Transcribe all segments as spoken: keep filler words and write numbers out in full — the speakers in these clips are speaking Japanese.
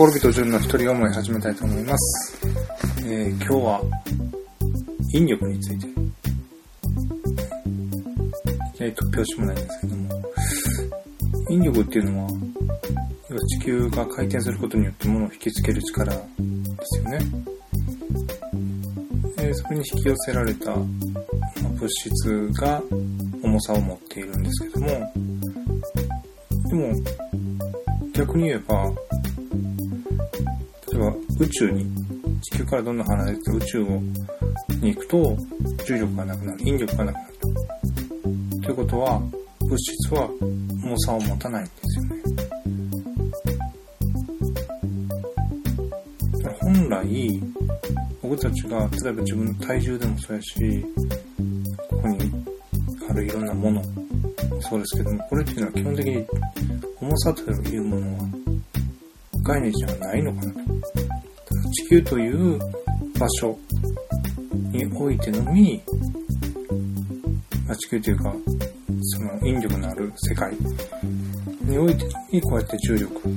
コオロギとジョニーの一人思い始めたいと思います。えー、今日は引力について、えー、突拍子もないんですけども、引力っていうのは地球が回転することによって物を引きつける力ですよね。えー、そこに引き寄せられた物質が重さを持っているんですけども、でも逆に言えば、例えば宇宙に、地球からどんどん離れて宇宙に行くと重力がなくなる、引力がなくなるということは、物質は重さを持たないんですよね。本来僕たちが、例えば自分の体重でもそうやし、ここにあるいろんなものそうですけども、これっていうのは基本的に重さというものは概念じゃないのかなと。地球という場所においてのみ、地球というかその引力のある世界においてに、こうやって重力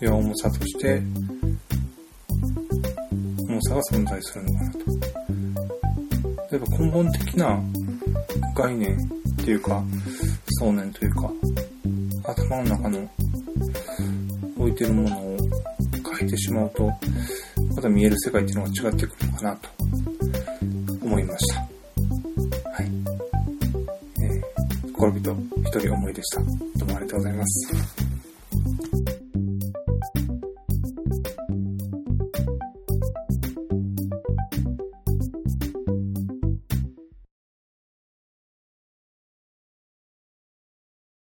や重さとして重さが存在するのかなと。例えば根本的な概念っていうか想念というか、頭の中の置いてるものを変えてしまうと、また見える世界っていうのが違ってくるのかなと思いました。はい。えー、コオロギと一人思いでした。どうもありがとうございます。